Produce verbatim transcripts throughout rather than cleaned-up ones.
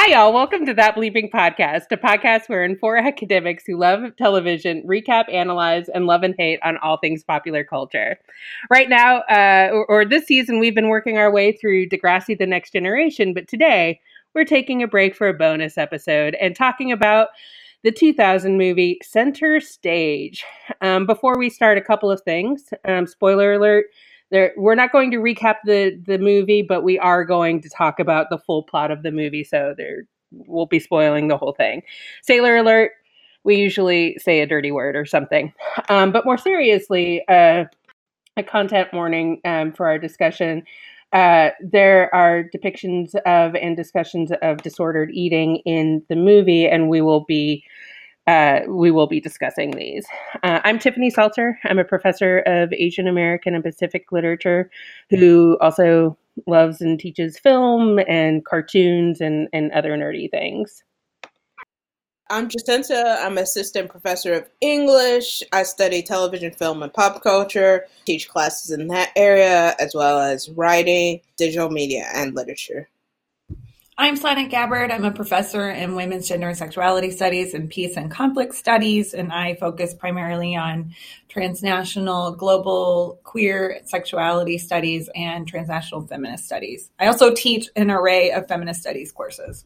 Hi, y'all. Welcome to That Bleeping Podcast, a podcast wherein four academics who love television recap, analyze, and love and hate on all things popular culture. Right now, uh, or, or this season, we've been working our way through Degrassi, The Next Generation, but today we're taking a break for a bonus episode and talking about the two thousand movie Center Stage. Um, before we start, a couple of things. Um, spoiler alert. There, we're not going to recap the, the movie, but we are going to talk about the full plot of the movie, so there we'll be spoiling the whole thing. Sailor alert, we usually say a dirty word or something. Um, but more seriously, uh, a content warning um, for our discussion. Uh, there are depictions of and discussions of disordered eating in the movie, and we will be Uh, we will be discussing these. Uh, I'm Tiffany Salter. I'm a professor of Asian American and Pacific literature who also loves and teaches film and cartoons and, and other nerdy things. I'm Jacenza. I'm assistant professor of English. I study television, film, and pop culture, teach classes in that area, as well as writing, digital media, and literature. I'm Slanet Gabbard. I'm a professor in women's gender and sexuality studies and peace and conflict studies, and I focus primarily on transnational, global, queer sexuality studies and transnational feminist studies. I also teach an array of feminist studies courses.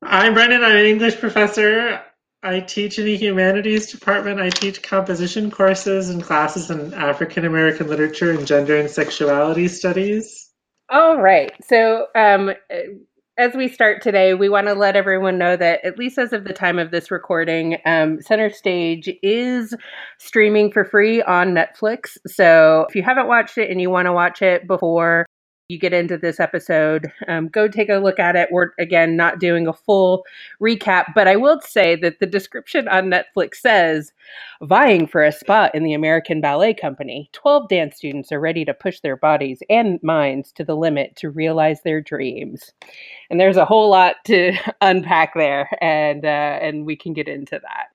I'm Brendan. I'm an English professor. I teach in the humanities department. I teach composition courses and classes in African American literature and gender and sexuality studies. All right. So, um... as we start today, we want to let everyone know that, at least as of the time of this recording, um, Center Stage is streaming for free on Netflix. So if you haven't watched it and you want to watch it before you get into this episode, um, go take a look at it. We're, again, not doing a full recap, but I will say that the description on Netflix says, vying for a spot in the American Ballet Company, twelve dance students are ready to push their bodies and minds to the limit to realize their dreams. And there's a whole lot to unpack there, and uh, and we can get into that.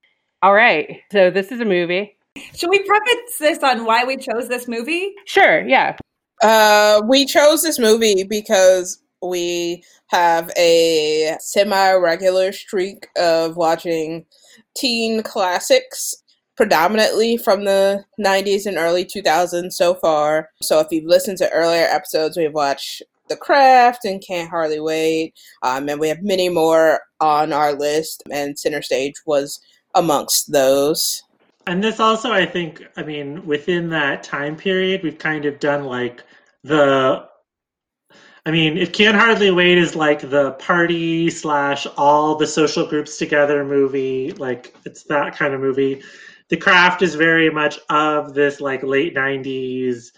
All right, so this is a movie. Should we preface this on why we chose this movie? Sure, yeah. Uh, we chose this movie because we have a semi-regular streak of watching teen classics, predominantly from the nineties and early two thousands so far. So if you've listened to earlier episodes, we've watched The Craft and Can't Hardly Wait, um, and we have many more on our list, and Center Stage was amongst those. And this also, I think, I mean, within that time period, we've kind of done like the, I mean, if Can't Hardly Wait is like the party slash all the social groups together movie, like it's that kind of movie. The Craft is very much of this like late nineties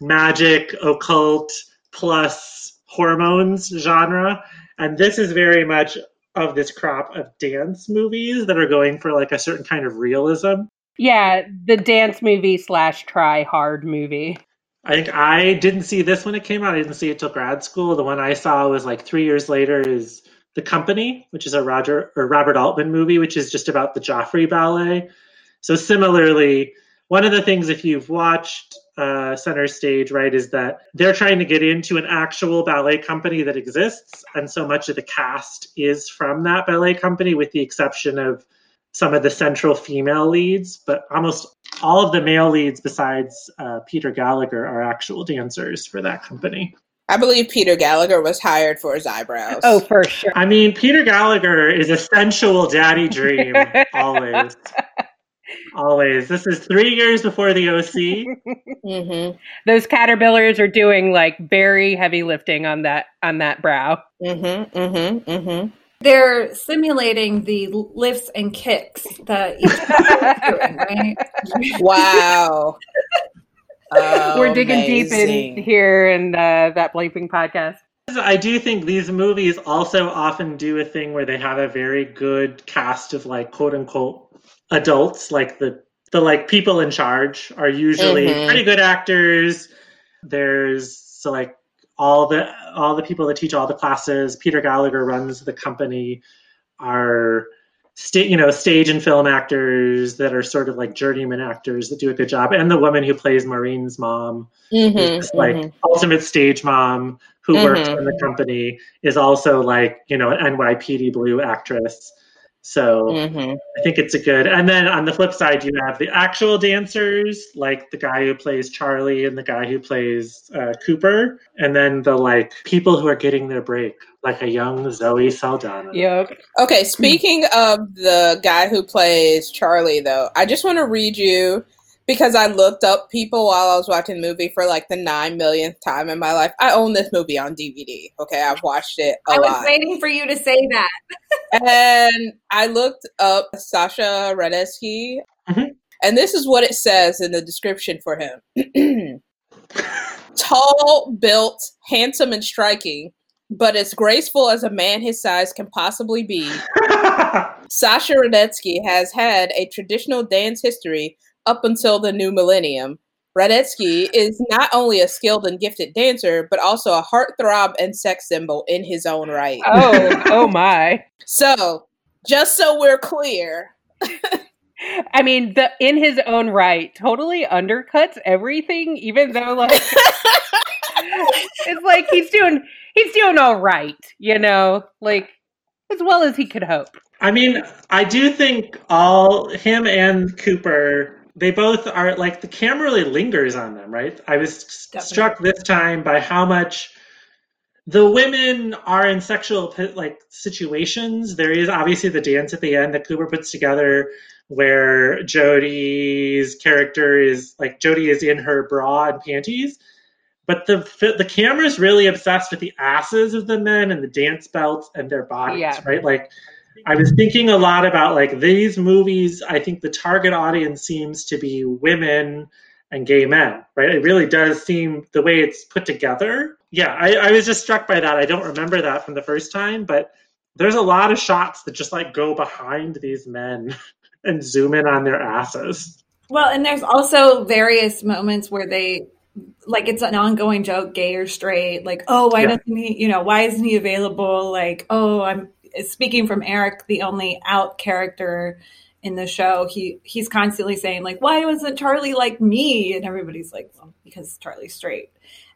magic, occult, plus hormones genre. And this is very much of this crop of dance movies that are going for like a certain kind of realism. Yeah, the dance movie slash try hard movie. I think I didn't see this when it came out. I didn't see it till grad school. The one I saw was like three years later is The Company, which is a Roger or Robert Altman movie, which is just about the Joffrey Ballet. So similarly, one of the things if you've watched uh, Center Stage, right, is that they're trying to get into an actual ballet company that exists. And so much of the cast is from that ballet company, with the exception of some of the central female leads, but almost all of the male leads besides uh, Peter Gallagher are actual dancers for that company. I believe Peter Gallagher was hired for his eyebrows. Oh, for sure. I mean, Peter Gallagher is a sensual daddy dream, always. Always. This is three years before the O C. Mm-hmm. Those caterpillars are doing like very heavy lifting on that on that brow. Mm-hmm, mm-hmm, mm-hmm. They're simulating the lifts and kicks that each other is doing, right? Wow. We're digging Amazing. deep in here in uh, That Bleeping Podcast. I do think these movies also often do a thing where they have a very good cast of like quote unquote adults, like the, the like people in charge are usually mm-hmm. pretty good actors. There's so like All the all the people that teach all the classes, Peter Gallagher runs the company, are sta- you know stage and film actors that are sort of like journeyman actors that do a good job. And the woman who plays Maureen's mom, mm-hmm, is just, like mm-hmm. ultimate stage mom who mm-hmm. worked in The Company, is also like, you know, an N Y P D Blue actress. So mm-hmm. I think it's a good, and then on the flip side, you have the actual dancers, like the guy who plays Charlie and the guy who plays uh, Cooper. And then the like people who are getting their break, like a young Zoe Saldana. Yep. Okay. Speaking of the guy who plays Charlie though, I just want to read you, because I looked up people while I was watching the movie for like the nine millionth time in my life. I own this movie on D V D. Okay, I've watched it a lot. I was lot. waiting for you to say that. And I looked up Sasha Radetsky, mm-hmm. and this is what it says in the description for him. Tall, built, handsome, and striking, but as graceful as a man his size can possibly be. Sasha Radetsky has had a traditional dance history up until the new millennium. Radetsky is not only a skilled and gifted dancer, but also a heartthrob and sex symbol in his own right. Oh, oh my. So, just so we're clear. I mean, the in his own right totally undercuts everything, even though like it's like he's doing he's doing all right, you know, like as well as he could hope. I mean, I do think all him and Cooper, they both are, like, the camera really lingers on them, right? I was Definitely. struck this time by how much the women are in sexual, like, situations. There is obviously the dance at the end that Cooper puts together where Jody's character is, like, Jody is in her bra and panties. But the the camera's really obsessed with the asses of the men and the dance belts and their bodies, yeah. right? Like, I was thinking a lot about, like, these movies, I think the target audience seems to be women and gay men, right? It really does seem, the way it's put together. Yeah, I, I was just struck by that. I don't remember that from the first time, but there's a lot of shots that just, like, go behind these men and zoom in on their asses. Well, and there's also various moments where they, like, it's an ongoing joke, gay or straight, like, oh, why yeah. doesn't he, you know, why isn't he available? Like, oh, I'm... Speaking from Eric, the only out character in the show, he, he's constantly saying, like, why wasn't Charlie like me? And everybody's like, well, because Charlie's straight.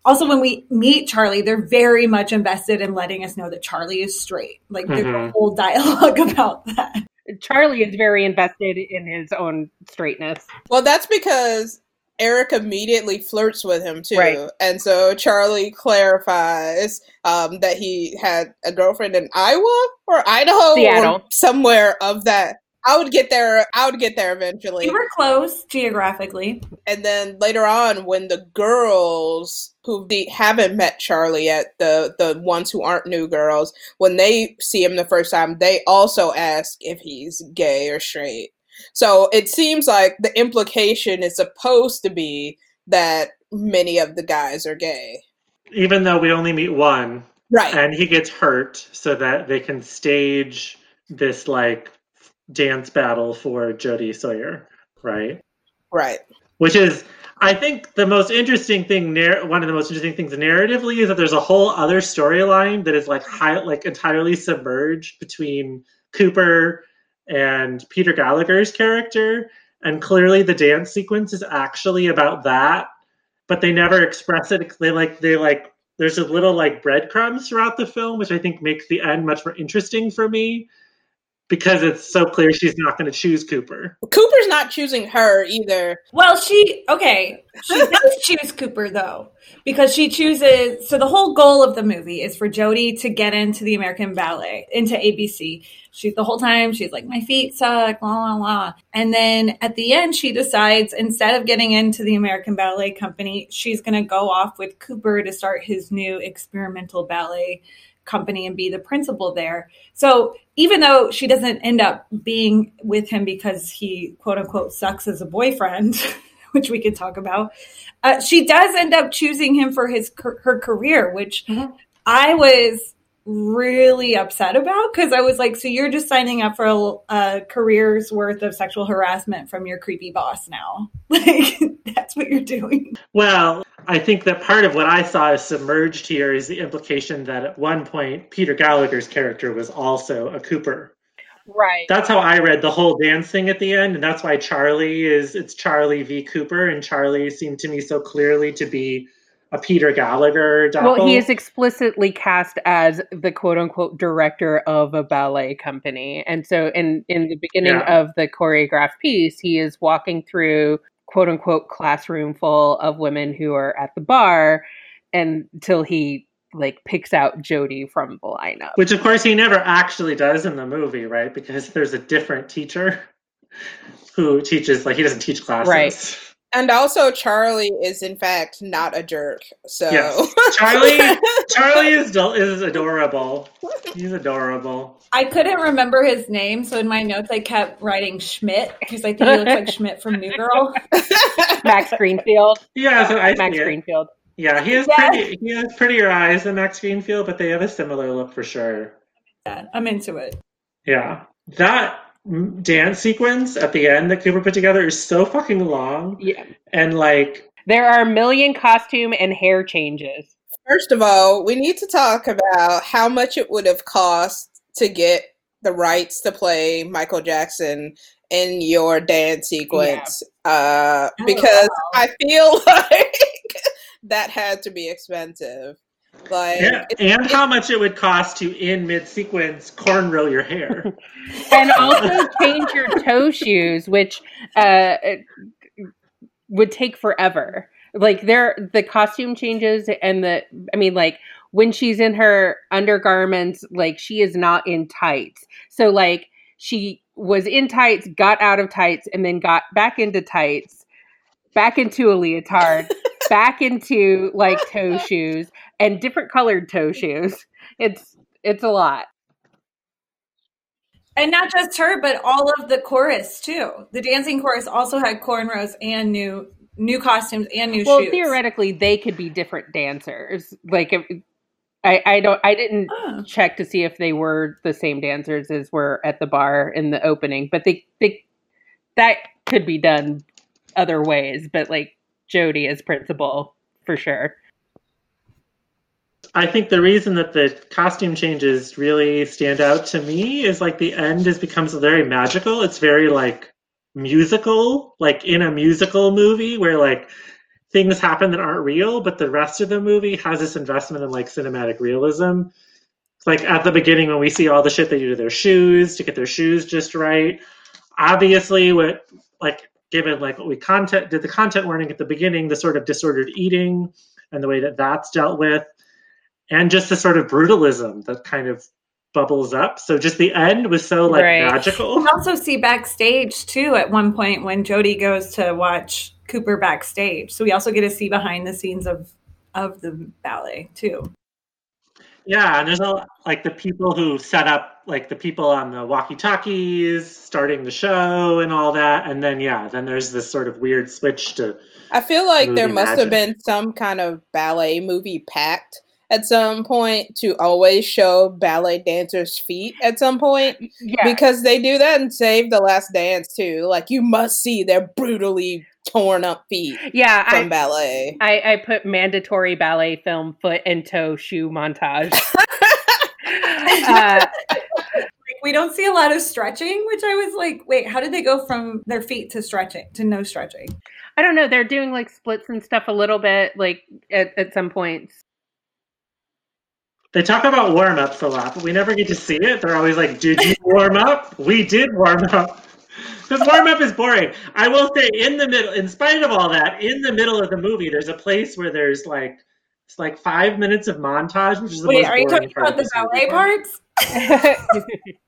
Also, when we meet Charlie, they're very much invested in letting us know that Charlie is straight. Like, mm-hmm. there's a whole dialogue about that. Charlie is very invested in his own straightness. Well, that's because Eric immediately flirts with him, too. Right. And so Charlie clarifies um, that he had a girlfriend in Iowa or Idaho Seattle. Or somewhere of that. I would get there. I would get there eventually. We were close geographically. And then later on, when the girls who haven't met Charlie yet, the, the ones who aren't new girls, when they see him the first time, they also ask if he's gay or straight. So it seems like the implication is supposed to be that many of the guys are gay. Even though we only meet one. Right. And he gets hurt so that they can stage this, like, dance battle for Jody Sawyer, right? Right. Which is, I think, the most interesting thing, narr- one of the most interesting things narratively is that there's a whole other storyline that is, like, high, like entirely submerged between Cooper and Peter Gallagher's character, and clearly the dance sequence is actually about that, but they never express it. They like they like there's a little like breadcrumbs throughout the film, which I think makes the end much more interesting for me, because it's so clear she's not going to choose Cooper. Cooper's not choosing her either. Well, she okay, she does choose Cooper though, because she chooses. So the whole goal of the movie is for Jody to get into the American Ballet, into A B C. She, the whole time, she's like, my feet suck, la, la, la. And then at the end, she decides, instead of getting into the American Ballet Company, she's going to go off with Cooper to start his new experimental ballet company and be the principal there. So even though she doesn't end up being with him because he, quote unquote, sucks as a boyfriend, which we could talk about, uh, she does end up choosing him for his her career, which mm-hmm. I was... really upset about, because I was like, so you're just signing up for a, a career's worth of sexual harassment from your creepy boss now. Like, that's what you're doing. Well, I think that part of what I saw is submerged here is the implication that at one point Peter Gallagher's character was also a Cooper. Right. That's how I read the whole dance thing at the end, and that's why Charlie is, it's Charlie v. Cooper, and Charlie seemed to me so clearly to be a Peter Gallagher doppel. Well, he is explicitly cast as the quote-unquote director of a ballet company. And so in, in the beginning yeah. of the choreographed piece, he is walking through quote-unquote classroom full of women who are at the bar until he like picks out Jody from the lineup. Which, of course, he never actually does in the movie, right? Because there's a different teacher who teaches, like, he doesn't teach classes. Right. And also, Charlie is in fact not a jerk. So yes. Charlie, Charlie is is adorable. He's adorable. I couldn't remember his name, so in my notes I kept writing Schmidt because I think he looks like Schmidt from New Girl. Max Greenfield. Yeah, so I Max Greenfield. Yeah, he has yes. pretty, he has prettier eyes than Max Greenfield, but they have a similar look for sure. Yeah, I'm into it. Yeah, that dance sequence at the end that Cooper put together is so fucking long. Yeah. And like, there are a million costume and hair changes. First of all, we need to talk about how much it would have cost to get the rights to play Michael Jackson in your dance sequence. Yeah. Uh, oh, because wow. I feel like that had to be expensive. Like, yeah, and how much it would cost to, in mid-sequence, cornrow your hair. And also change your toe shoes, which uh, would take forever. Like, there, the costume changes and the, I mean, like, when she's in her undergarments, like, she is not in tights. So, like, she was in tights, got out of tights, and then got back into tights, back into a leotard, back into, like, toe shoes. And different colored toe shoes. It's it's a lot. And not just her, but all of the chorus too. The dancing chorus also had cornrows and new new costumes and new well, shoes. Well, theoretically, they could be different dancers. Like, I, I don't I didn't oh. check to see if they were the same dancers as were at the bar in the opening, but they, they that could be done other ways. But like Jody is principal for sure. I think the reason that the costume changes really stand out to me is like the end is becomes very magical. It's very like musical, like in a musical movie where like things happen that aren't real, but the rest of the movie has this investment in like cinematic realism. Like at the beginning when we see all the shit they do to their shoes to get their shoes just right. Obviously, what like given like what we content did the content warning at the beginning, the sort of disordered eating and the way that that's dealt with. And just the sort of brutalism that kind of bubbles up. So just the end was so like right. magical. You can also see backstage too at one point when Jody goes to watch Cooper backstage. So we also get to see behind the scenes of of the ballet too. Yeah, and there's all like the people who set up like the people on the walkie-talkies starting the show and all that. And then yeah, then there's this sort of weird switch to I feel like there must magic. have been some kind of ballet movie pact at some point to always show ballet dancers' feet at some point. Yeah. Because they do that in Save the Last Dance too. Like you must see their brutally torn up feet yeah, from I, ballet. I, I put mandatory ballet film foot and toe shoe montage. uh, we don't see a lot of stretching, which I was like, wait, how did they go from their feet to stretching, to no stretching? I don't know. They're doing like splits and stuff a little bit like at, at some points. They talk about warm-ups a lot, but we never get to see it. They're always like, did you warm up? We did warm up. Because warm-up is boring. I will say in the middle, in spite of all that, in the middle of the movie, there's a place where there's like, it's like five minutes of montage, which is the Wait, most boring part. Wait, are you talking about the ballet parts?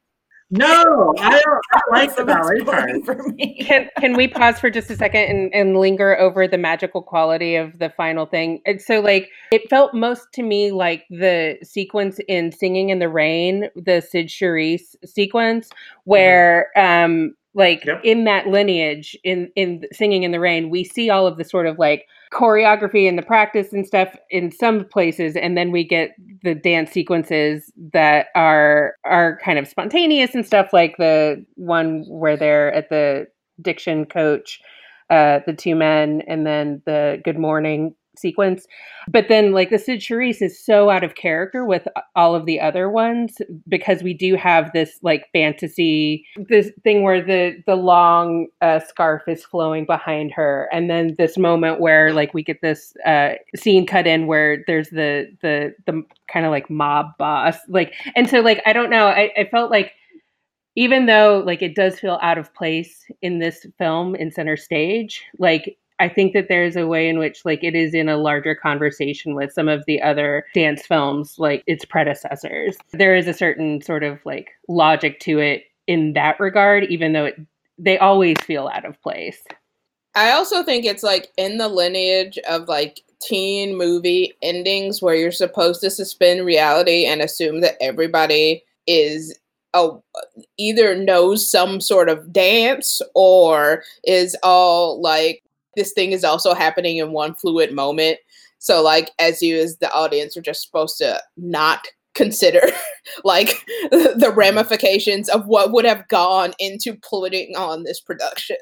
No, I don't I like the ballet part. For me. Can, can we pause for just a second and, and linger over the magical quality of the final thing? And so like, it felt most to me like the sequence in Singing in the Rain, the Sid Charisse sequence, where um, like yep. in that lineage, in, in Singing in the Rain, we see all of the sort of like choreography and the practice and stuff in some places. And then we get the dance sequences that are are kind of spontaneous and stuff, like the one where they're at the diction coach, uh, the two men, and then the good morning sequence. But then like the Sid Charisse is so out of character with all of the other ones, because we do have this like fantasy, this thing where the, the long uh, scarf is flowing behind her. And then this moment where like we get this uh, scene cut in where there's the, the, the kind of like mob boss. Like, and so like, I don't know, I, I felt like, even though like it does feel out of place in this film in Center Stage, like I think that there's a way in which like it is in a larger conversation with some of the other dance films, like its predecessors. There is a certain sort of like logic to it in that regard, even though it, they always feel out of place. I also think it's like in the lineage of like teen movie endings where you're supposed to suspend reality and assume that everybody is Oh, either knows some sort of dance or is all like, this thing is also happening in one fluid moment. So like, as you as the audience are just supposed to not consider like the ramifications of what would have gone into putting on this production.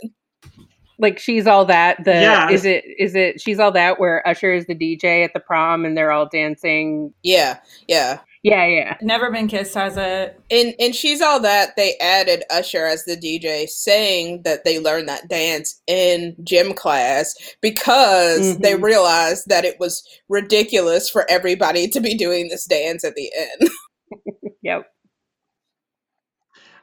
Like She's All That, the yeah. is it is it She's All That where Usher is the D J at the prom and they're all dancing. Yeah, yeah. Yeah, yeah. Never Been Kissed has it. In in She's All That, they added Usher as the D J, saying that they learned that dance in gym class because mm-hmm. they realized that it was ridiculous for everybody to be doing this dance at the end. Yep.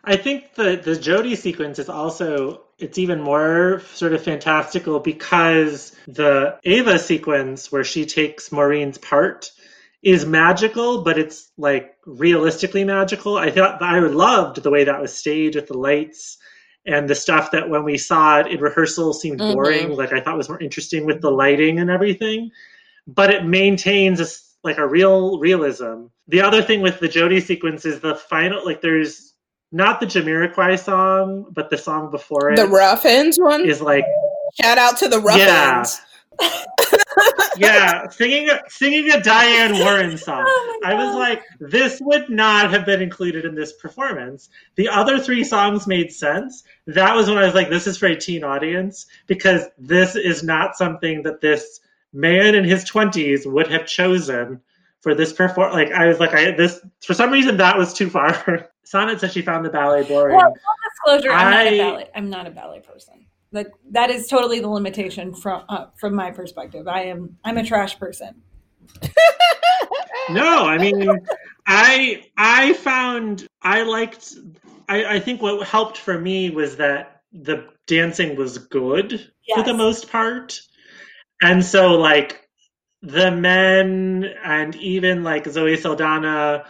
I think the, the Jody sequence is also, it's even more sort of fantastical because the Ava sequence where she takes Maureen's part is magical, but it's like realistically magical. I thought I loved the way that was staged with the lights and the stuff that when we saw it in rehearsal seemed mm-hmm. boring. Like I thought was more interesting with the lighting and everything, but it maintains a, like a real realism. The other thing with the Jody sequence is the final, like there's not the Jamiroquai song, but the song before it. The Rough Ends one? Is like, shout out to the Rough yeah. Ends. Yeah, singing singing a Diane Warren song. Oh I was like, this would not have been included in this performance. The other three songs made sense. That was when I was like, this is for a teen audience, because this is not something that this man in his twenties would have chosen for this performance. Like I was like, I this for some reason that was too far. Sonnet said she found the ballet boring. Well, full disclosure, I'm, I, not a ballet, I'm not a ballet person. Like that is totally the limitation from uh, from my perspective. I am I'm a trash person. No, I mean, I I found I liked. I, I think what helped for me was that the dancing was good yes. for the most part, and so like the men and even like Zoe Saldana.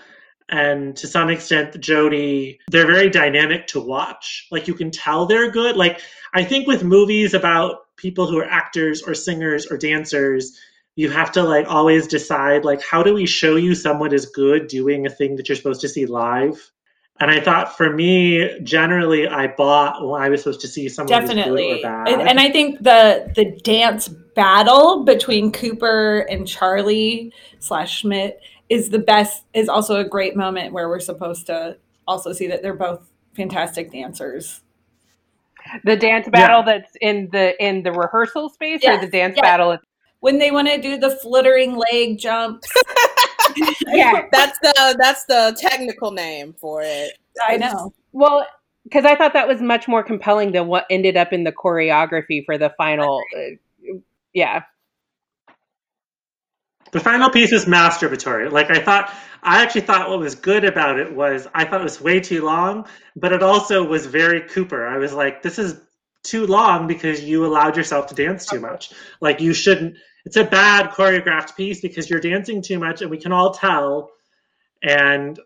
And to some extent, Jody, they're very dynamic to watch. Like, you can tell they're good. Like, I think with movies about people who are actors or singers or dancers, you have to, like, always decide, like, how do we show you someone is good doing a thing that you're supposed to see live? And I thought, for me, generally, I bought when well, I was supposed to see someone Definitely. Who's good or bad. And I think the the dance battle between Cooper and Charlie slash Schmidt is the best, is also a great moment where we're supposed to also see that they're both fantastic dancers. The dance battle yeah. that's in the in the rehearsal space yes, or the dance yes. battle? When they want to do the fluttering leg jumps. Yeah, that's the that's the technical name for it. I know. Well, because I thought that was much more compelling than what ended up in the choreography for the final. Uh, yeah. The final piece is masturbatory. Like I thought, I actually thought what was good about it was I thought it was way too long, but it also was very Cooper. I was like, this is too long because you allowed yourself to dance too much. Like you shouldn't, it's a bad choreographed piece because you're dancing too much and we can all tell. And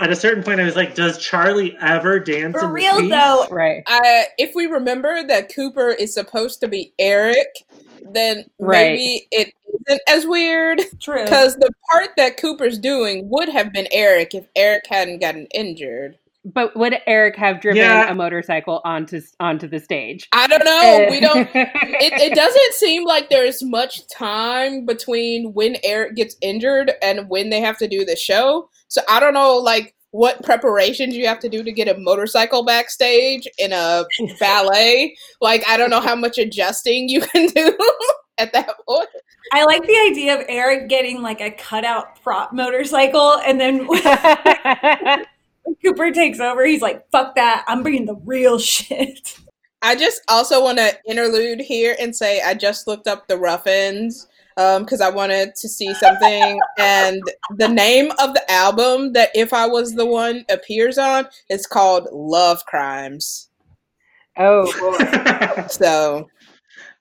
at a certain point I was like, does Charlie ever dance in this piece? For real though, right. Uh, if we remember that Cooper is supposed to be Eric, then right. maybe it isn't as weird. True. Because the part that Cooper's doing would have been Eric if Eric hadn't gotten injured. But would Eric have driven yeah. a motorcycle onto onto the stage? I don't know. Uh. We don't. It, it doesn't seem like there's much time between when Eric gets injured and when they have to do the show. So I don't know, like, what preparations you have to do to get a motorcycle backstage in a ballet. Like, I don't know how much adjusting you can do. at that point. I like the idea of Eric getting like a cutout prop motorcycle, and then Cooper takes over. He's like, fuck that, I'm bringing the real shit. I just also want to interlude here and say I just looked up the Rough Ends because um, I wanted to see something. And the name of the album that If I Was the One appears on is called Love Crimes. Oh, Lord. So...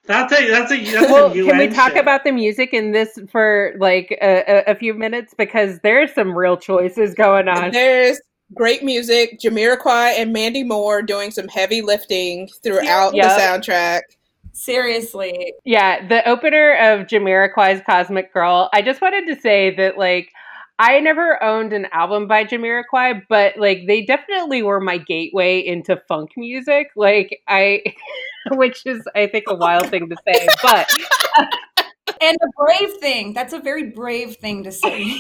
That's a, that's a, that's well, a U N can we talk shit. About the music in this for like a, a, a few minutes? Because there's some real choices going on. There's great music. Jamiroquai and Mandy Moore doing some heavy lifting throughout yep. the soundtrack. Seriously. Yeah, the opener of Jamiroquai's Cosmic Girl. I just wanted to say that like I never owned an album by Jamiroquai, but like they definitely were my gateway into funk music. Like I... Which is, I think, a wild thing to say, but and a brave thing. That's a very brave thing to say.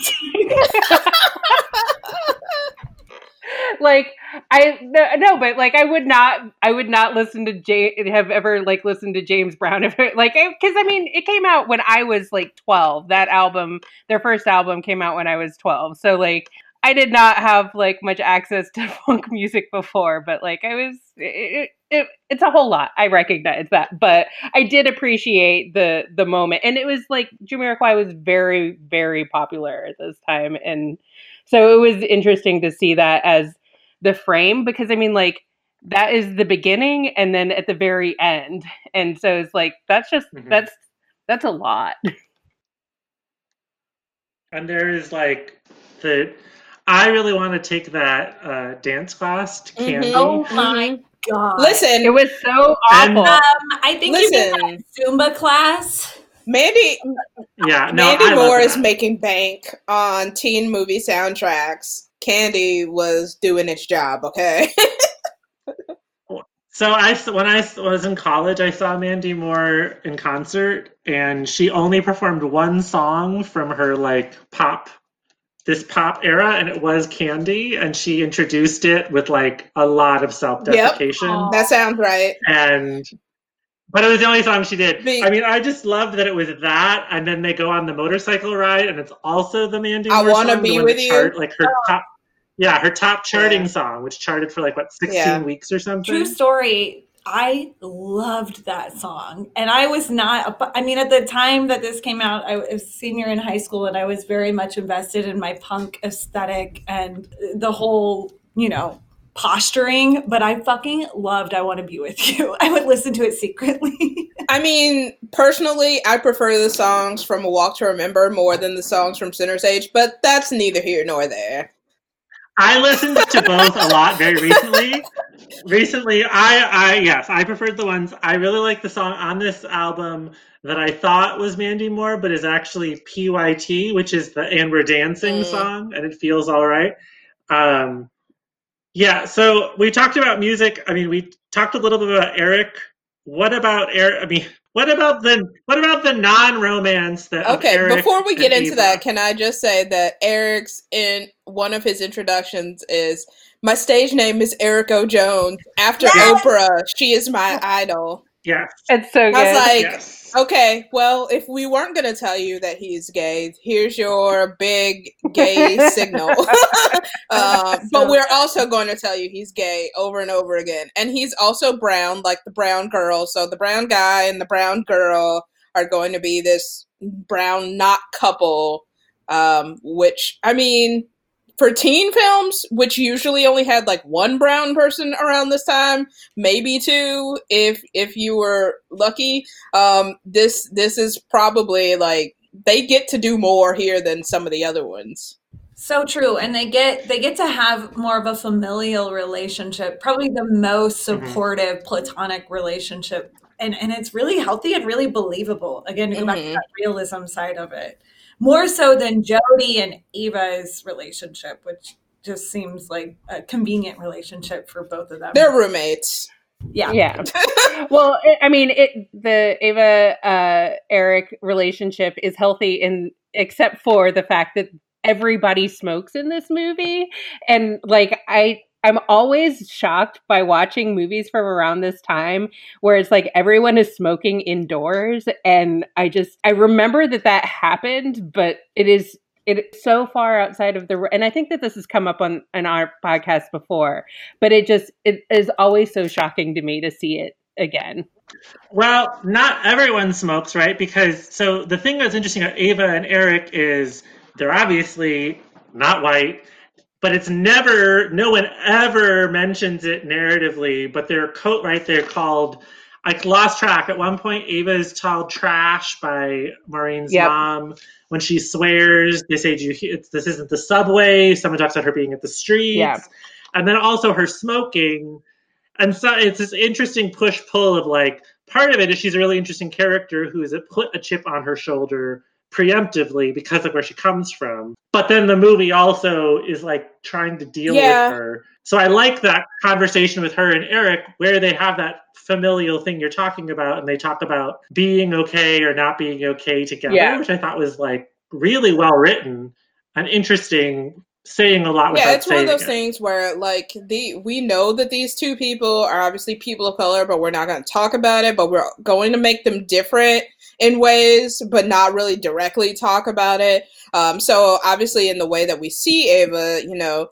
Like I no, no, but like I would not, I would not listen to J- have ever like listened to James Brown if it, like because I, I mean it came out when I was like twelve. That album, their first album, came out when I was twelve. So like. I did not have like much access to funk music before, but like I was, it, it, it's a whole lot. I recognize that, but I did appreciate the the moment, and it was like Jamiroquai was very, very popular at this time, and so it was interesting to see that as the frame because I mean, like that is the beginning, and then at the very end, and so it's like that's just mm-hmm. that's that's a lot. And there is like the. I really want to take that uh, dance class to Candy. Mm-hmm. Oh my god! Listen, it was so awful. And, um, I think listen, you did that Zumba class. Mandy, yeah, no, Mandy Moore is making bank on teen movie soundtracks. Candy was doing its job, okay. So I, when I was in college, I saw Mandy Moore in concert, and she only performed one song from her like pop. This pop era, and it was Candy, and she introduced it with like a lot of self-deprecation. Yep. That sounds right. And but it was the only song she did. Me. I mean, I just loved that it was that, and then they go on the motorcycle ride, and it's also the Mandy Moore I want to be with chart, you. Like her oh. top, yeah, her top charting yeah. song, which charted for like what sixteen yeah. weeks or something. True story. I loved that song, and I was not, I mean, at the time that this came out, I was a senior in high school, and I was very much invested in my punk aesthetic and the whole, you know, posturing, but I fucking loved I Want to Be With You. I would listen to it secretly. I mean, personally, I prefer the songs from A Walk to Remember more than the songs from Center Stage, but that's neither here nor there. I listened to both a lot very recently. Recently, I, I yes, I preferred the ones. I really like the song on this album that I thought was Mandy Moore, but is actually P Y T, which is the And We're Dancing mm. song, and it feels all right. Um, yeah, so we talked about music. I mean, we talked a little bit about Eric. What about Eric? I mean, what about the what about the non-romance that Okay, Eric before we get into Ava? That, can I just say that Eric's in one of his introductions is my stage name is Eric O'Jones. After yes! Oprah, she is my idol. Yeah. It's so good. I was like, yes. Okay, well, if we weren't going to tell you that he's gay, here's your big gay signal. uh, but we're also going to tell you he's gay over and over again. And he's also brown, like the brown girl. So the brown guy and the brown girl are going to be this brown not couple, um, which, I mean... For teen films, which usually only had like one brown person around this time, maybe two, if if you were lucky, um, this this is probably like they get to do more here than some of the other ones. So true, and they get they get to have more of a familial relationship, probably the most supportive mm-hmm. platonic relationship, and and it's really healthy and really believable. Again, to go mm-hmm. back to that realism side of it. More so than Jody and Ava's relationship, which just seems like a convenient relationship for both of them. They're roommates. Yeah. Yeah. Well, it, I mean, it, the Ava-Eric uh, relationship is healthy in except for the fact that everybody smokes in this movie. And like, I I'm always shocked by watching movies from around this time where it's like everyone is smoking indoors. And I just, I remember that that happened, but it is, it's so far outside of the, and I think that this has come up on, on our podcast before, but it just, it is always so shocking to me to see it again. Well, not everyone smokes, right? Because, so the thing that's interesting about Ava and Eric is they're obviously not white, but it's never, no one ever mentions it narratively, but their coat right there called, I lost track. At one point, Ava is called trash by Maureen's yep. mom. When she swears, they say, you, it's, this isn't the subway. Someone talks about her being at the streets. Yep. And then also her smoking. And so it's this interesting push-pull of like, part of it is she's a really interesting character who has put a chip on her shoulder preemptively because of where she comes from. But then the movie also is like trying to deal yeah. with her. So I like that conversation with her and Eric where they have that familial thing you're talking about and they talk about being okay or not being okay together, yeah. which I thought was like really well written and interesting, saying a lot without saying it. Yeah, it's one of those things where like the we know that these two people are obviously people of color, but we're not going to talk about it, but we're going to make them different in ways, but not really directly talk about it. Um, so obviously in the way that we see Ava, you know,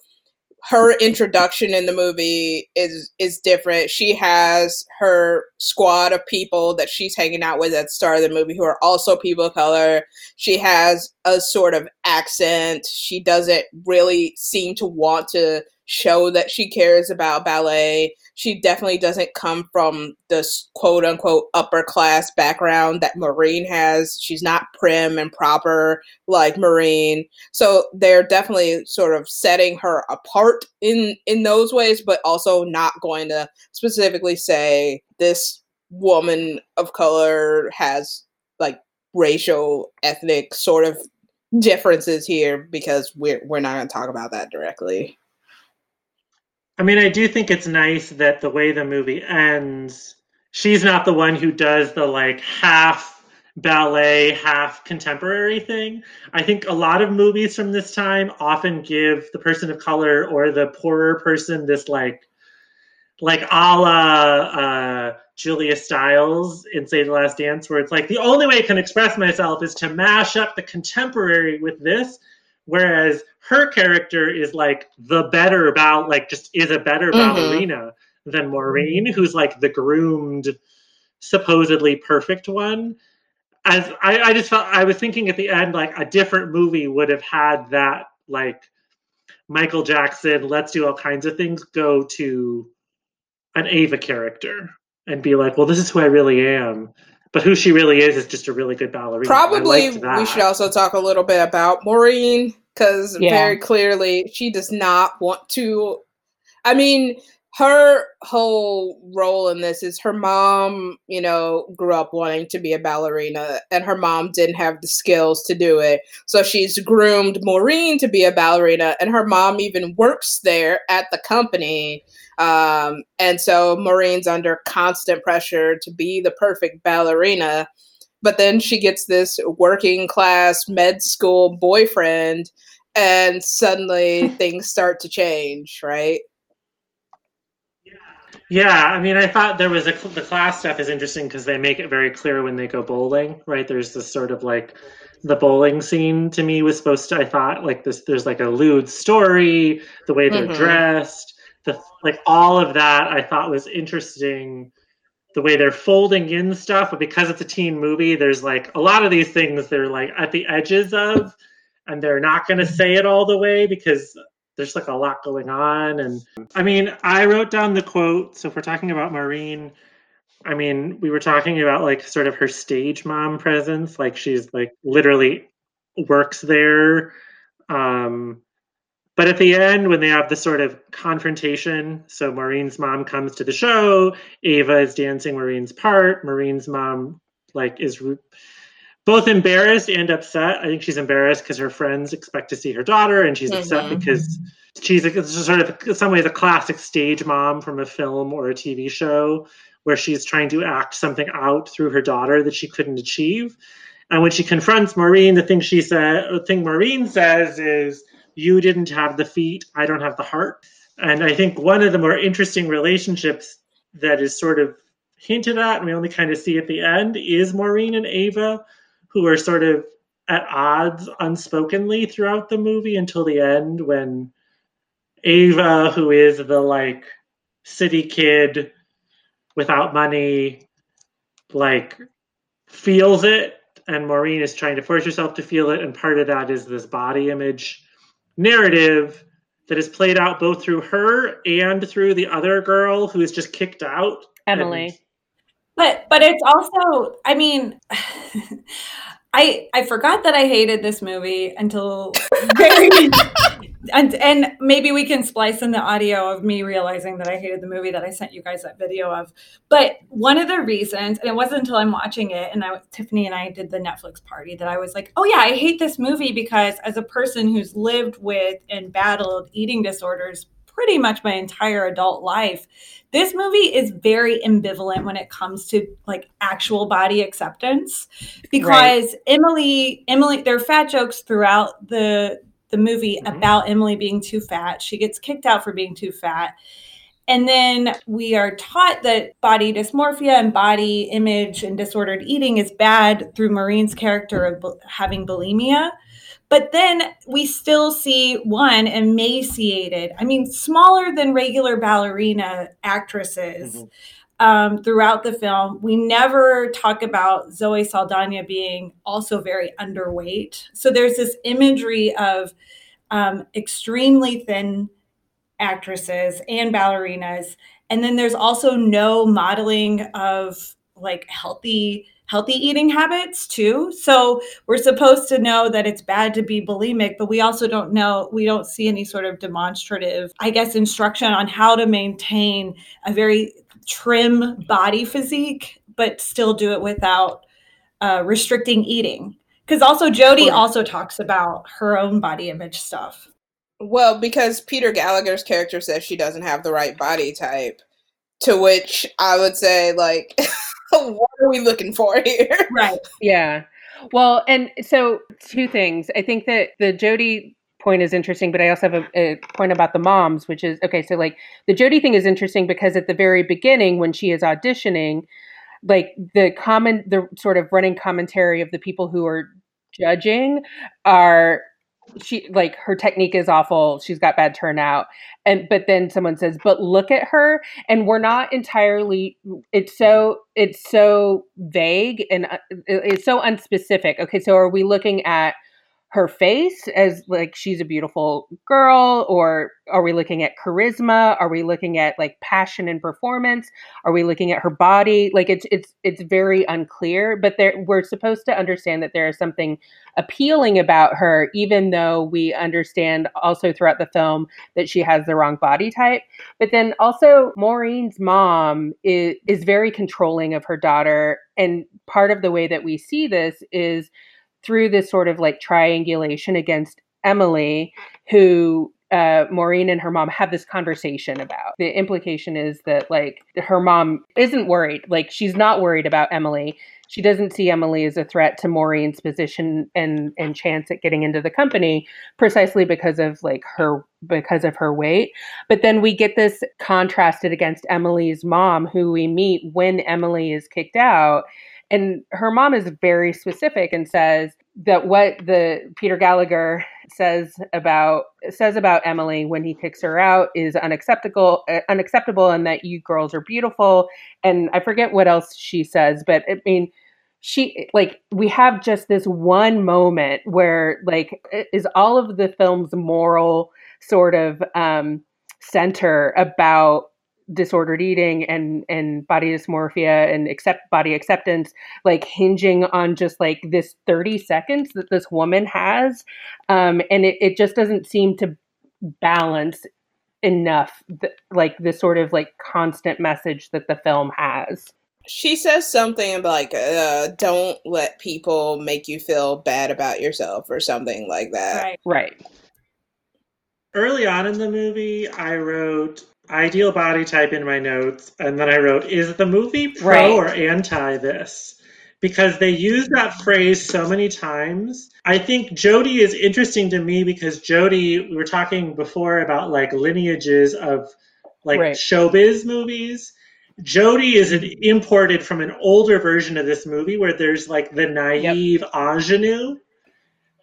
her introduction in the movie is is different. She has her squad of people that she's hanging out with at the start of the movie who are also people of color. She has a sort of accent. She doesn't really seem to want to show that she cares about ballet. She definitely doesn't come from this quote-unquote upper-class background that Maureen has. She's not prim and proper like Maureen. So they're definitely sort of setting her apart in, in those ways, but also not going to specifically say this woman of color has like racial, ethnic sort of differences here because we're, we're not going to talk about that directly. I mean, I do think it's nice that the way the movie ends, she's not the one who does the like half ballet, half contemporary thing. I think a lot of movies from this time often give the person of color or the poorer person this like, like a la uh, Julia Stiles in Save the Last Dance, where it's like, the only way I can express myself is to mash up the contemporary with this. Whereas her character is like the better about like just is a better mm-hmm. ballerina than Maureen, who's like the groomed, supposedly perfect one. As I, I just felt I was thinking at the end, like a different movie would have had that like Michael Jackson, let's do all kinds of things, go to an Ava character and be like, well, this is who I really am. But who she really is is just a really good ballerina. Probably we should also talk a little bit about Maureen, because yeah. very clearly she does not want to. I mean, her whole role in this is her mom, you know, grew up wanting to be a ballerina and her mom didn't have the skills to do it. So she's groomed Maureen to be a ballerina and her mom even works there at the company. Um, and so Maureen's under constant pressure to be the perfect ballerina, but then she gets this working class med school boyfriend and suddenly things start to change, right? Yeah. yeah, I mean, I thought there was a, the class stuff is interesting because they make it very clear when they go bowling, right? There's this sort of like the bowling scene to me was supposed to, I thought like this, there's like a lewd story, the way they're mm-hmm. dressed. The, like all of that I thought was interesting, the way they're folding in stuff, but because it's a teen movie, there's like a lot of these things they're like at the edges of, and they're not going to say it all the way because there's like a lot going on. And I mean, I wrote down the quote. So if we're talking about Maureen, I mean, we were talking about like sort of her stage mom presence. Like she's like literally works there. Um, But at the end, when they have the sort of confrontation, so Maureen's mom comes to the show, Ava is dancing Maureen's part, Maureen's mom like is re- both embarrassed and upset. I think she's embarrassed because her friends expect to see her daughter, and she's mm-hmm. upset because she's a, sort of, in some ways, a classic stage mom from a film or a T V show where she's trying to act something out through her daughter that she couldn't achieve. And when she confronts Maureen, the thing she said, the thing Maureen says is, you didn't have the feet, I don't have the heart. And I think one of the more interesting relationships that is sort of hinted at, and we only kind of see at the end, is Maureen and Ava, who are sort of at odds unspokenly throughout the movie until the end, when Ava, who is the like city kid without money, like feels it, and Maureen is trying to force herself to feel it, and part of that is this body image narrative that is played out both through her and through the other girl who is just kicked out. Emily. And... But but it's also, I mean, I I forgot that I hated this movie until very and, and maybe we can splice in the audio of me realizing that I hated the movie that I sent you guys that video of. But one of the reasons, and it wasn't until I'm watching it, and I, Tiffany and I did the Netflix party, that I was like, oh yeah, I hate this movie because as a person who's lived with and battled eating disorders pretty much my entire adult life, this movie is very ambivalent when it comes to like actual body acceptance, because right. Emily, Emily, there are fat jokes throughout the the movie mm-hmm. about Emily being too fat. She gets kicked out for being too fat. And then we are taught that body dysmorphia and body image and disordered eating is bad through Maureen's character of bu- having bulimia. But then we still see one emaciated, I mean, smaller than regular ballerina actresses mm-hmm. um, throughout the film. We never talk about Zoe Saldana being also very underweight. So there's this imagery of um, extremely thin actresses and ballerinas. And then there's also no modeling of like healthy healthy eating habits too. So we're supposed to know that it's bad to be bulimic, but we also don't know, we don't see any sort of demonstrative, I guess, instruction on how to maintain a very trim body physique, but still do it without uh, restricting eating. Because also Jody also talks about her own body image stuff. Well, because Peter Gallagher's character says she doesn't have the right body type, to which I would say like... what are we looking for here? Right. Yeah. Well, and so two things. I think that the Jody point is interesting, but I also have a, a point about the moms, which is, okay, so like the Jody thing is interesting because at the very beginning when she is auditioning, like the common, the sort of running commentary of the people who are judging are, she like her technique is awful. She's got bad turnout. And, but then someone says, but look at her. And we're not entirely, it's so, it's so vague and uh, it's so unspecific. Okay. So are we looking at her face as like, she's a beautiful girl, or are we looking at charisma? Are we looking at like passion and performance? Are we looking at her body? Like it's, it's, it's very unclear, but there, we're supposed to understand that there is something appealing about her, even though we understand also throughout the film that she has the wrong body type. But then also Maureen's mom is, is very controlling of her daughter. And part of the way that we see this is through this sort of like triangulation against Emily, who uh, Maureen and her mom have this conversation about. The implication is that like her mom isn't worried. Like she's not worried about Emily. She doesn't see Emily as a threat to Maureen's position and, and chance at getting into the company precisely because of like her, because of her weight. But then we get this contrasted against Emily's mom, who we meet when Emily is kicked out. And her mom is very specific and says that what the Peter Gallagher says about says about Emily when he kicks her out is unacceptable, uh, unacceptable, and that you girls are beautiful. And I forget what else she says, but I mean, she like we have just this one moment where like is all of the film's moral sort of um, center about disordered eating and, and body dysmorphia and accept body acceptance, like hinging on just like this thirty seconds that this woman has. Um, and it, it just doesn't seem to balance enough, th- like this sort of like constant message that the film has. She says something like, uh, don't let people make you feel bad about yourself or something like that. Right. Right. Early on in the movie, I wrote ideal body type in my notes, and then I wrote, is the movie pro right. or anti this? because they use that phrase so many times. I think Jody is interesting to me because Jody, we were talking before about like lineages of like right. showbiz movies. Jody is an imported from an older version of this movie where there's like the naive yep. ingenue.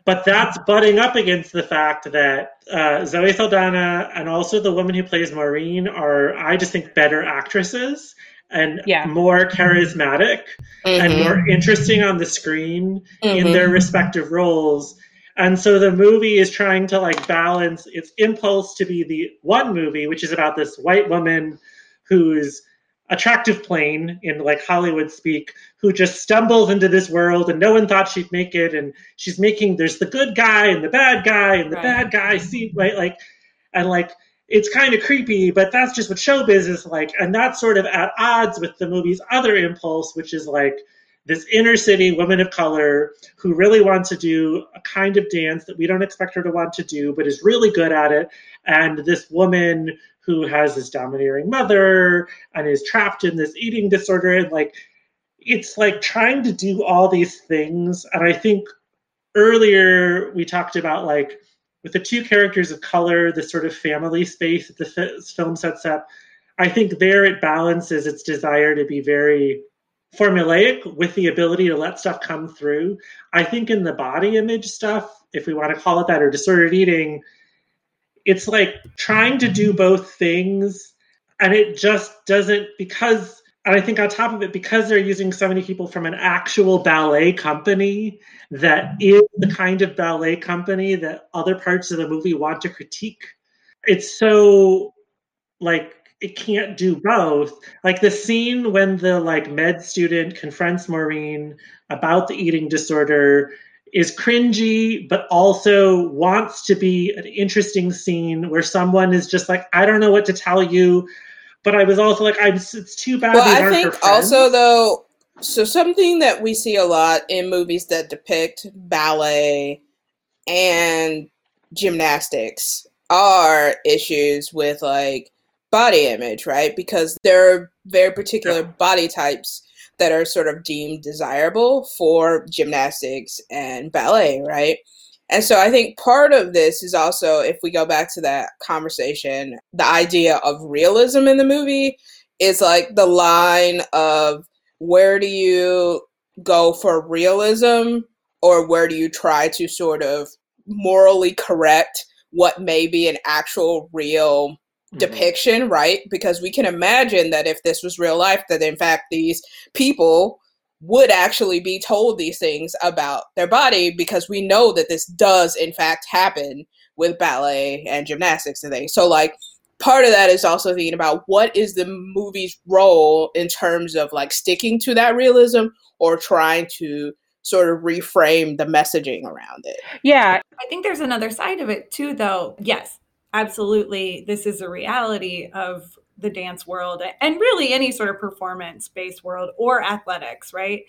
But that's butting up against the fact that uh, Zoe Saldana and also the woman who plays Maureen are, I just think, better actresses and yeah. more charismatic mm-hmm. and more interesting on the screen mm-hmm. in their respective roles. And so the movie is trying to like balance its impulse to be the one movie, which is about this white woman who's attractive plain in like Hollywood speak, who just stumbles into this world and no one thought she'd make it. And she's making, there's the good guy and the bad guy and the right. bad guy see right. Like, and like, it's kind of creepy, but that's just what showbiz is like. And that's sort of at odds with the movie's other impulse, which is like this inner city woman of color who really wants to do a kind of dance that we don't expect her to want to do, but is really good at it. And this woman who has this domineering mother and is trapped in this eating disorder. And like, it's like trying to do all these things. And I think earlier we talked about like with the two characters of color, the sort of family space that the f- film sets up. I think there it balances its desire to be very formulaic with the ability to let stuff come through. I think in the body image stuff, if we want to call it that, or disordered eating, it's like trying to do both things, and it just doesn't because, and I think on top of it, because they're using so many people from an actual ballet company that is the kind of ballet company that other parts of the movie want to critique. It's so, like, it can't do both. Like the scene when the like med student confronts Maureen about the eating disorder is cringy, but also wants to be an interesting scene where someone is just like, I don't know what to tell you, but I was also like, I'm, it's too bad. Well, I think also though, so something that we see a lot in movies that depict ballet and gymnastics are issues with like body image, right? Because there are very particular yeah. body types that are sort of deemed desirable for gymnastics and ballet, right? And so I think part of this is also, if we go back to that conversation, the idea of realism in the movie is like the line of where do you go for realism or where do you try to sort of morally correct what may be an actual real depiction, right? Because we can imagine that if this was real life, that in fact these people would actually be told these things about their body, because we know that this does in fact happen with ballet and gymnastics and things. So like part of that is also thinking about what is the movie's role in terms of like sticking to that realism or trying to sort of reframe the messaging around it. Yeah. I think there's another side of it too, though. Yes. Absolutely, this is a reality of the dance world and really any sort of performance-based world or athletics, right?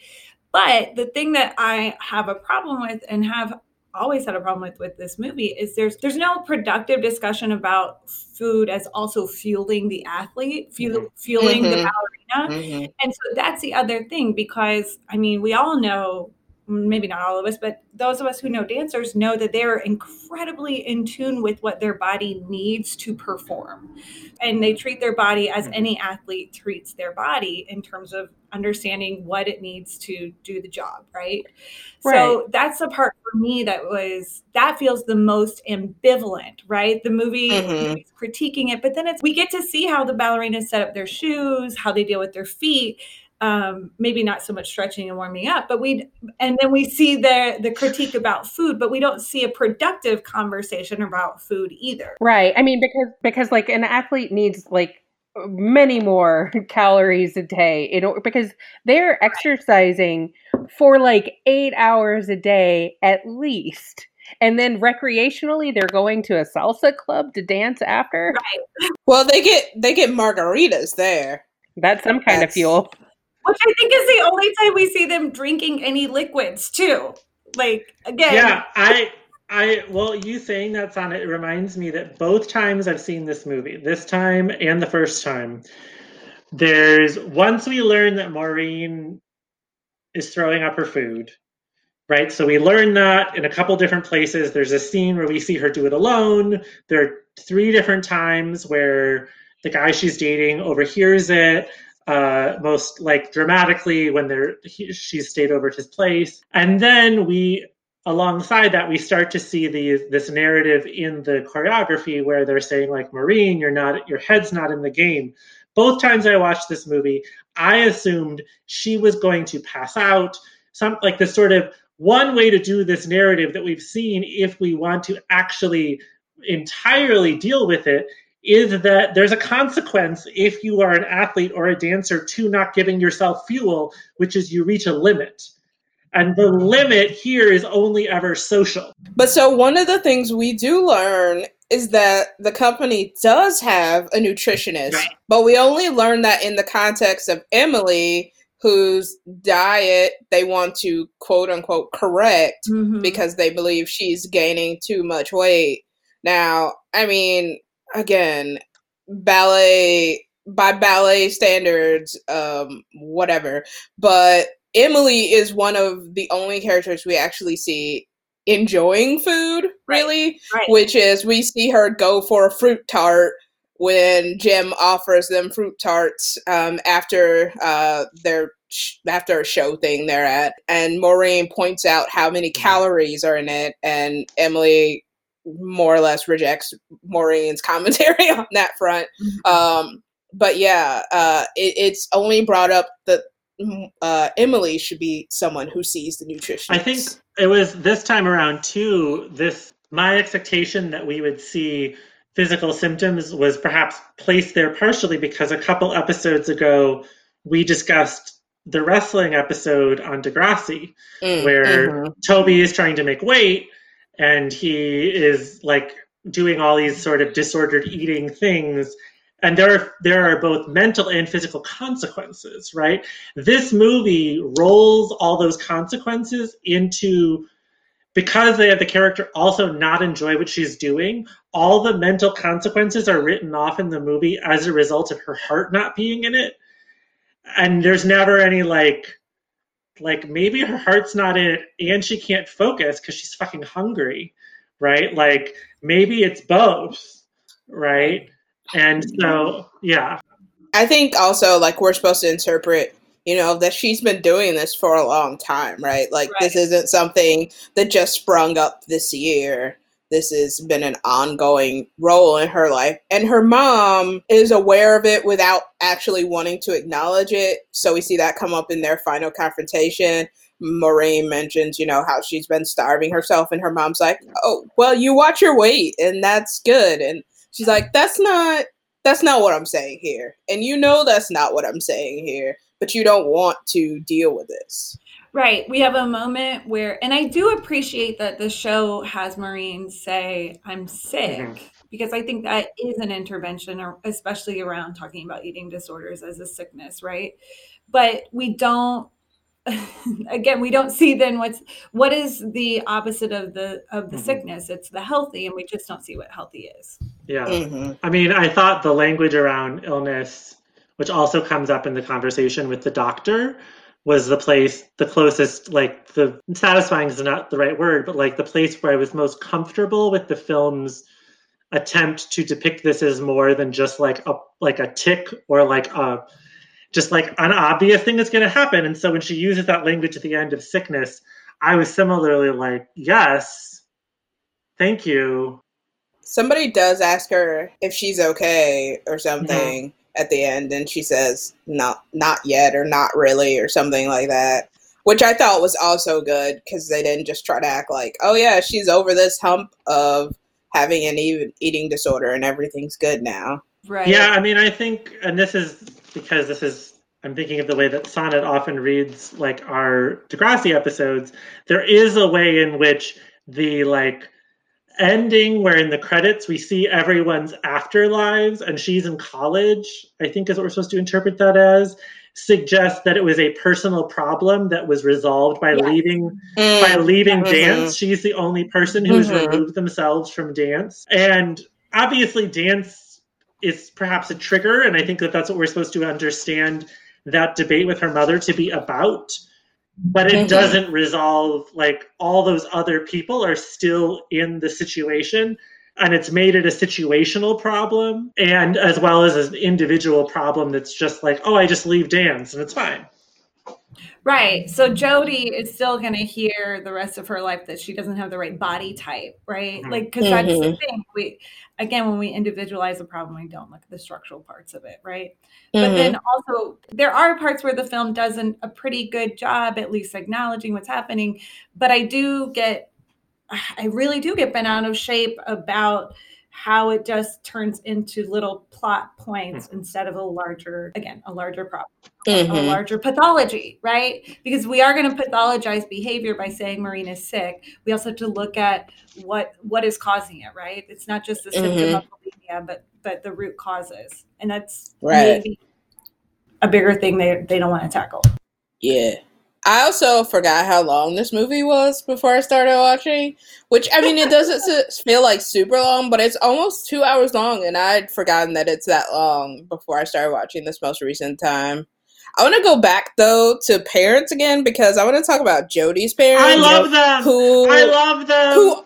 But the thing that I have a problem with and have always had a problem with with this movie is there's there's no productive discussion about food as also fueling the athlete, fuel, fueling mm-hmm. the ballerina. Mm-hmm. And so that's the other thing, because, I mean, we all know, maybe not all of us, but those of us who know dancers know that they're incredibly in tune with what their body needs to perform. And they treat their body as any athlete treats their body in terms of understanding what it needs to do the job, right? Right. So that's the part for me that was, that feels the most ambivalent, right? The movie mm-hmm. is critiquing it, but then it's, we get to see how the ballerinas set up their shoes, how they deal with their feet. Um, maybe not so much stretching and warming up, but we, and then we see the the critique about food, but we don't see a productive conversation about food either. Right. I mean, because, because like an athlete needs like many more calories a day, you know, because they're exercising for like eight hours a day at least. And then recreationally, they're going to a salsa club to dance after. Right. Well, they get, they get margaritas there. That's some kind That's- of fuel. Which I think is the only time we see them drinking any liquids too. Like again. Yeah, I, I. Well, you saying that's on it reminds me that both times I've seen this movie, this time and the first time, there's once we learn that Maureen is throwing up her food, right? So we learn that in a couple different places. There's a scene where we see her do it alone. There are three different times where the guy she's dating overhears it, uh, most like dramatically when they're he, she's stayed over at his place. And then we, alongside that, we start to see the this narrative in the choreography where they're saying like, Maureen, you're not, your head's not in the game. Both times I watched this movie, I assumed she was going to pass out. Some like this sort of one way to do this narrative that we've seen, if we want to actually entirely deal with it, is that there's a consequence if you are an athlete or a dancer to not giving yourself fuel, which is you reach a limit. And the limit here is only ever social. But so one of the things we do learn is that the company does have a nutritionist, right. But we only learn that in the context of Emily, whose diet they want to quote unquote correct mm-hmm. because they believe she's gaining too much weight. Now, I mean, again, ballet, by ballet standards, um, whatever, but Emily is one of the only characters we actually see enjoying food, really, right. Right. Which is we see her go for a fruit tart when Jim offers them fruit tarts um, after uh, their sh- after a show thing they're at. And Maureen points out how many calories are in it, and Emily more or less rejects Maureen's commentary on that front. Um, but yeah, uh, it, it's only brought up that Uh, Emily should be someone who sees the nutritionist. I think it was this time around too, this my expectation that we would see physical symptoms was perhaps placed there partially because a couple episodes ago we discussed the wrestling episode on Degrassi mm, where mm-hmm. Toby is trying to make weight and he is like doing all these sort of disordered eating things. And there are, there are both mental and physical consequences, right? This movie rolls all those consequences into, because they have the character also not enjoy what she's doing, all the mental consequences are written off in the movie as a result of her heart not being in it. And there's never any like, like maybe her heart's not in it and she can't focus because she's fucking hungry, right? Like maybe it's both, right? And so, yeah. I think also, like, we're supposed to interpret, you know, that she's been doing this for a long time, right? Like, right. This isn't something that just sprung up this year. This has been an ongoing role in her life. And her mom is aware of it without actually wanting to acknowledge it. So we see that come up in their final confrontation. Maureen mentions, you know, how she's been starving herself. And her mom's like, oh, well, you watch your weight. And that's good. And she's like, that's not, that's not what I'm saying here. And you know, that's not what I'm saying here, but you don't want to deal with this. Right. We have a moment where, and I do appreciate that the show has Maureen say, I'm sick, mm-hmm. because I think that is an intervention, especially around talking about eating disorders as a sickness. Right. But we don't, again, we don't see then what's what is the opposite of the of the mm-hmm. sickness. It's the healthy, and we just don't see what healthy is. Yeah, mm-hmm. I mean, I thought the language around illness, which also comes up in the conversation with the doctor, was the place, the closest, like the satisfying is not the right word, but like the place where I was most comfortable with the film's attempt to depict this as more than just like a like a tick or like a. just like an obvious thing that's going to happen. And so when she uses that language at the end of sickness, I was similarly like, yes, thank you. Somebody does ask her if she's okay or something yeah. at the end. And she says, not, not yet, or not really, or something like that, which I thought was also good because they didn't just try to act like, oh yeah, she's over this hump of having an eating disorder and everything's good now. Right. Yeah. I mean, I think, and this is, because this is, I'm thinking of the way that Sonnet often reads like our Degrassi episodes, there is a way in which the like ending where in the credits we see everyone's afterlives and she's in college, I think is what we're supposed to interpret that as, suggests that it was a personal problem that was resolved by yeah. leaving mm. by leaving mm-hmm. dance. She's the only person who's mm-hmm. removed themselves from dance. And obviously dance is perhaps a trigger. And I think that that's what we're supposed to understand that debate with her mother to be about, But it doesn't resolve, like, all those other people are still in the situation, and it's made it a situational problem, and as well as an individual problem that's just like, oh, I just leave dance, and it's fine. Right. So Jody is still going to hear the rest of her life that she doesn't have the right body type, right? Mm-hmm. Like, because mm-hmm. that's the thing. We, again, when we individualize a problem, we don't look at the structural parts of it, right? Mm-hmm. But then also, there are parts where the film does an, a pretty good job, at least acknowledging what's happening. But I do get, I really do get bent out of shape about how it just turns into little plot points mm-hmm. instead of a larger, again, a larger problem, mm-hmm. a larger pathology, right? Because we are going to pathologize behavior by saying Maureen is sick. We also have to look at what what is causing it, right? It's not just the symptom mm-hmm. of bulimia, but but the root causes. And that's right. maybe a bigger thing they they don't want to tackle. Yeah. I also forgot how long this movie was before I started watching, which, I mean, it doesn't feel like super long, but it's almost two hours long, and I'd forgotten that it's that long before I started watching this most recent time. I want to go back, though, to parents again, because I want to talk about Jody's parents. I love them! Who, I love them! Who,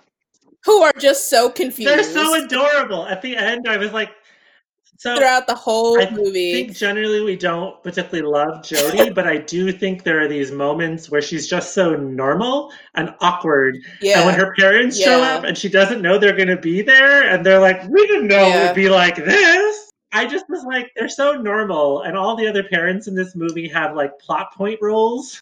who are just so confused. They're so adorable. At the end, I was like, So throughout the whole I movie. I think generally we don't particularly love Jody, but I do think there are these moments where she's just so normal and awkward. Yeah. And when her parents yeah. show up and she doesn't know they're going to be there, and they're like, we didn't know yeah. it would be like this. I just was like, they're so normal. And all the other parents in this movie have, like, plot point roles.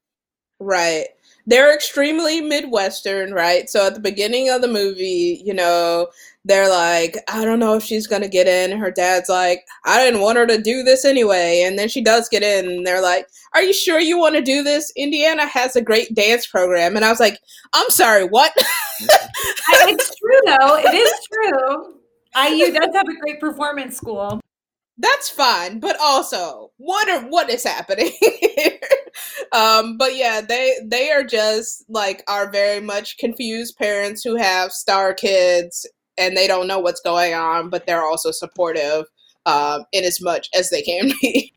Right. They're extremely Midwestern, right? So at the beginning of the movie, you know, they're like, I don't know if she's going to get in. Her dad's like, I didn't want her to do this anyway. And then she does get in. And they're like, are you sure you want to do this? Indiana has a great dance program. And I was like, I'm sorry, what? It's true, though. It is true. I U does have a great performance school. That's fine. But also, what are, what is happening here? Um, but yeah, they they are just, like, are very much confused parents who have star kids. And they don't know what's going on, but they're also supportive um, in as much as they can be.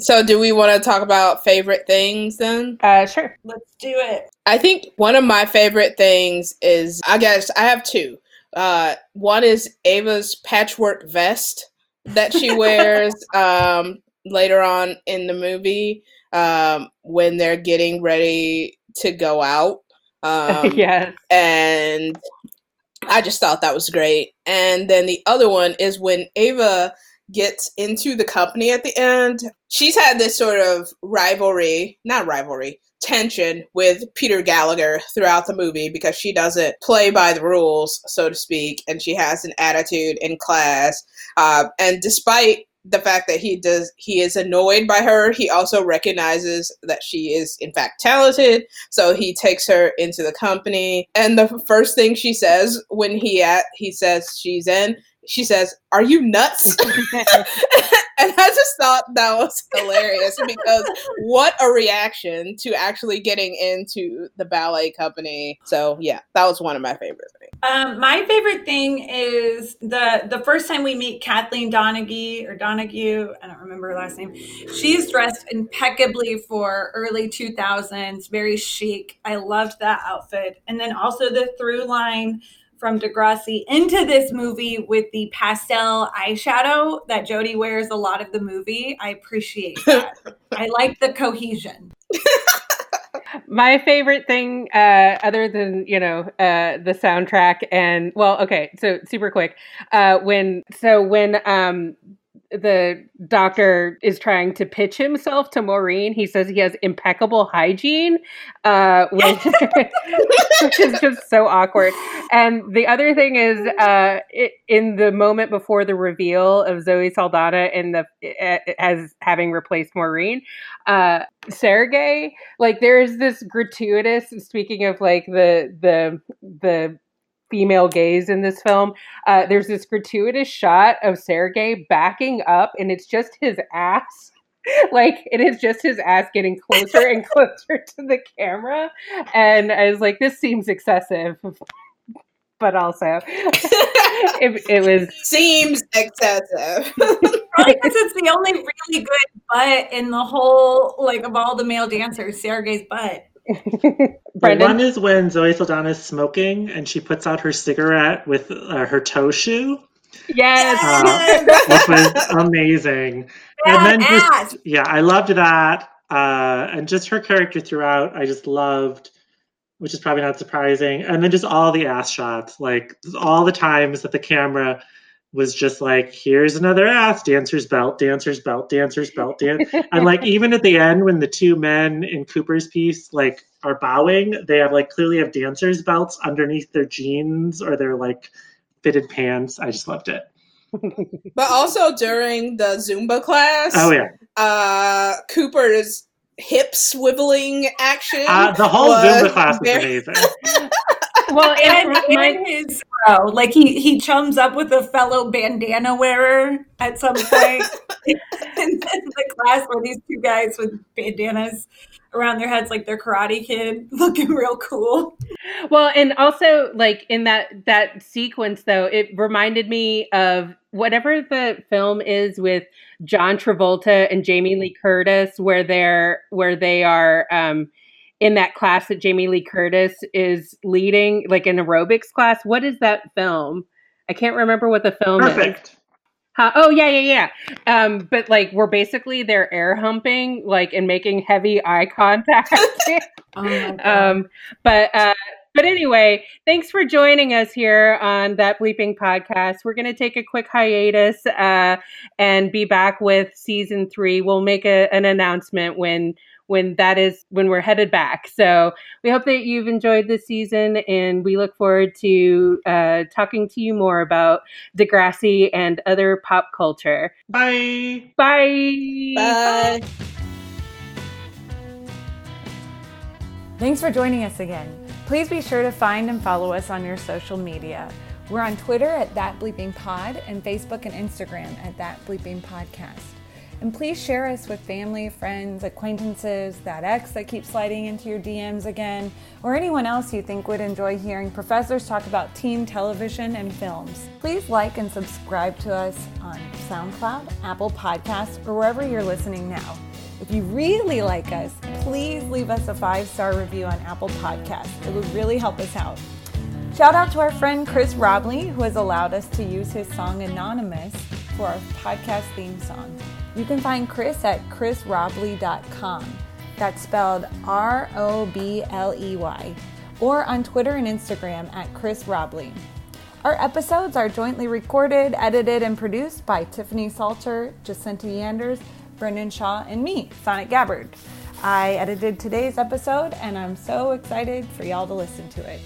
So do we want to talk about favorite things then? Uh, sure. Let's do it. I think one of my favorite things is, I guess I have two. Uh, one is Ava's patchwork vest that she wears um, later on in the movie um, when they're getting ready to go out. Um, yes. And I just thought that was great. And then the other one is when Ava gets into the company at the end. She's had this sort of rivalry, not rivalry, tension with Peter Gallagher throughout the movie because she doesn't play by the rules, so to speak, and she has an attitude in class. Uh, and despite the fact that he does, he is annoyed by her, he also recognizes that she is, in fact, talented, so he takes her into the company. And the first thing she says when he at, he says she's in, she says, are you nuts? And I just thought that was hilarious because what a reaction to actually getting into the ballet company. So yeah, that was one of my favorite things. Um, my favorite thing is the the first time we meet Kathleen Donaghy or Donahue, I don't remember her last name. She's dressed impeccably for early two thousands, very chic. I loved that outfit. And then also the through line from Degrassi into this movie with the pastel eyeshadow that Jody wears a lot of the movie. I appreciate that. I like the cohesion. My favorite thing, uh, other than, you know, uh, the soundtrack and, well, okay, so super quick. Uh, when, so when um, the doctor is trying to pitch himself to Maureen, he says he has impeccable hygiene, uh, which, which is just so awkward. And the other thing is, uh, it, in the moment before the reveal of Zoe Saldana in the as having replaced Maureen, uh, Sergei, like, there is this gratuitous, speaking of, like, the the the female gaze in this film, uh, there's this gratuitous shot of Sergei backing up, and it's just his ass. Like, it is just his ass getting closer and closer to the camera. And I was like, this seems excessive. But also, it, it was... Seems excessive. Probably because it's the only really good butt in the whole, like, of all the male dancers, Sergei's butt. Brendan? One is when Zoe Saldana is smoking and she puts out her cigarette with uh, her toe shoe. Yes, uh, which was amazing. Yeah, and then just, yeah, I loved that, uh, and just her character throughout. I just loved, which is probably not surprising. And then just all the ass shots, like all the times that the camera was just like, here's another ass, dancer's belt, dancer's belt, dancer's belt, dance. And like, even at the end, when the two men in Cooper's piece, like, are bowing, they have like clearly have dancer's belts underneath their jeans or their like fitted pants. I just loved it. But also during the Zumba class, oh yeah, uh, Cooper's hip swiveling action. Uh, the whole Zumba class very- was amazing. Well, and, and his, oh, like he, he chums up with a fellow bandana wearer at some point. And then the class where these two guys with bandanas around their heads, like they're Karate Kid, looking real cool. Well, and also like in that, that sequence though, it reminded me of whatever the film is with John Travolta and Jamie Lee Curtis, where they're, where they are, um, in that class that Jamie Lee Curtis is leading, like an aerobics class. What is that film? I can't remember what the film Perfect. Is. Huh? Oh, yeah, yeah, yeah. Um, but like, we're basically they're air humping, like, and making heavy eye contact. Oh my God. Um, but, uh, but anyway, thanks for joining us here on That Bleeping Podcast. We're going to take a quick hiatus uh, and be back with season three. We'll make a, an announcement when when that is when we're headed back. So we hope that you've enjoyed this season, and we look forward to uh, talking to you more about Degrassi and other pop culture. Bye. Bye. Bye. Bye. Thanks for joining us again. Please be sure to find and follow us on your social media. We're on Twitter at That Bleeping Pod and Facebook and Instagram at That Bleeping Podcast. And please share us with family, friends, acquaintances, that ex that keeps sliding into your D Ms again, or anyone else you think would enjoy hearing professors talk about teen television and films. Please like and subscribe to us on SoundCloud, Apple Podcasts, or wherever you're listening now. If you really like us, please leave us a five-star review on Apple Podcasts. It would really help us out. Shout out to our friend Chris Robley, who has allowed us to use his song Anonymous for our podcast theme song. You can find Chris at chris robley dot com. That's spelled R O B L E Y. Or on Twitter and Instagram at Chris Robley. Our episodes are jointly recorded, edited, and produced by Tiffany Salter, Jacinta Yanders, Brendan Shaw, and me, Slanet Gabbard. I edited today's episode, and I'm so excited for y'all to listen to it.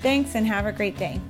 Thanks, and have a great day.